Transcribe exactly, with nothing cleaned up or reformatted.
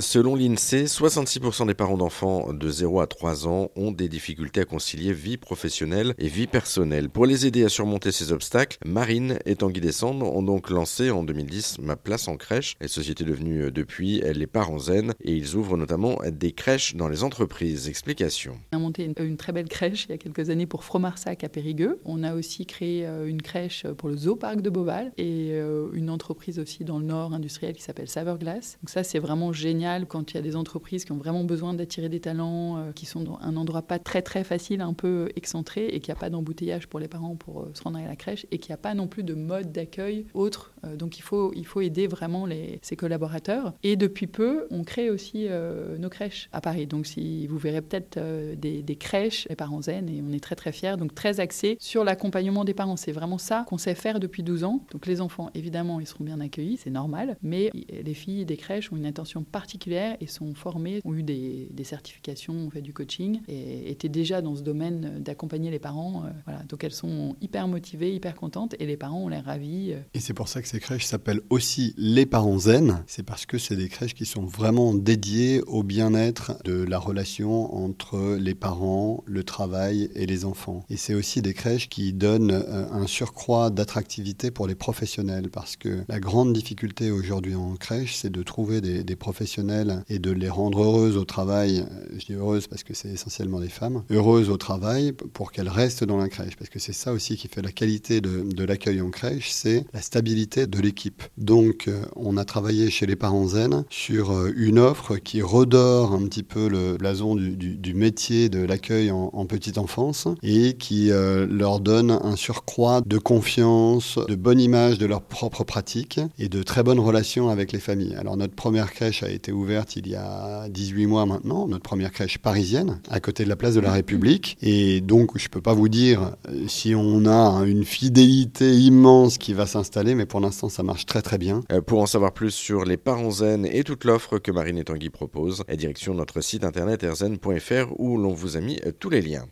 Selon l'INSEE, soixante-six pour cent des parents d'enfants de zéro à trois ans ont des difficultés à concilier vie professionnelle et vie personnelle. Pour les aider à surmonter ces obstacles, Marine et Tanguy Descendre ont donc lancé en deux mille dix Ma Place en Crèche, une société devenue depuis Les Parents Zens, et ils ouvrent notamment des crèches dans les entreprises. Explication. On a monté une, une très belle crèche il y a quelques années pour Fromarsac à Périgueux. On a aussi créé une crèche pour le Zooparc de Beauval et une entreprise aussi dans le nord industriel qui s'appelle Saverglass. Donc ça, c'est vraiment génial. Quand il y a des entreprises qui ont vraiment besoin d'attirer des talents, euh, qui sont dans un endroit pas très très facile, un peu excentré, et qu'il n'y a pas d'embouteillage pour les parents pour euh, se rendre à la crèche, et qu'il n'y a pas non plus de mode d'accueil autre. Euh, donc il faut, il faut aider vraiment les, ses collaborateurs. Et depuis peu, on crée aussi euh, nos crèches à Paris. Donc si vous verrez peut-être euh, des, des crèches, Les Parents Zens, et on est très très fiers, donc très axés sur l'accompagnement des parents. C'est vraiment ça qu'on sait faire depuis douze ans. Donc les enfants, évidemment, ils seront bien accueillis, c'est normal, mais les filles des crèches ont une attention particulière et sont formés, ont eu des, des certifications, ont fait du coaching et étaient déjà dans ce domaine d'accompagner les parents. Euh, voilà. Donc elles sont hyper motivées, hyper contentes et les parents ont l'air ravis. Et c'est pour ça que ces crèches s'appellent aussi Les Parents Zens. C'est parce que c'est des crèches qui sont vraiment dédiées au bien-être de la relation entre les parents, le travail et les enfants. Et c'est aussi des crèches qui donnent un surcroît d'attractivité pour les professionnels parce que la grande difficulté aujourd'hui en crèche, c'est de trouver des, des professionnels et de les rendre heureuses au travail, je dis heureuses parce que c'est essentiellement des femmes, heureuses au travail pour qu'elles restent dans la crèche, parce que c'est ça aussi qui fait la qualité de, de l'accueil en crèche, c'est la stabilité de l'équipe. Donc on a travaillé chez Les Parents Zens sur une offre qui redore un petit peu le blason du, du, du métier de l'accueil en, en petite enfance et qui euh, leur donne un surcroît de confiance, de bonne image de leur propre pratique et de très bonnes relations avec les familles. Alors notre première crèche a été ouverte il y a dix-huit mois maintenant, notre première crèche parisienne, à côté de la place de la République. Et donc, je ne peux pas vous dire si on a une fidélité immense qui va s'installer, mais pour l'instant, ça marche très très bien. Euh, pour en savoir plus sur Les Parents Zens et toute l'offre que Marine et Tanguy proposent, direction notre site internet airzen point f r où l'on vous a mis tous les liens.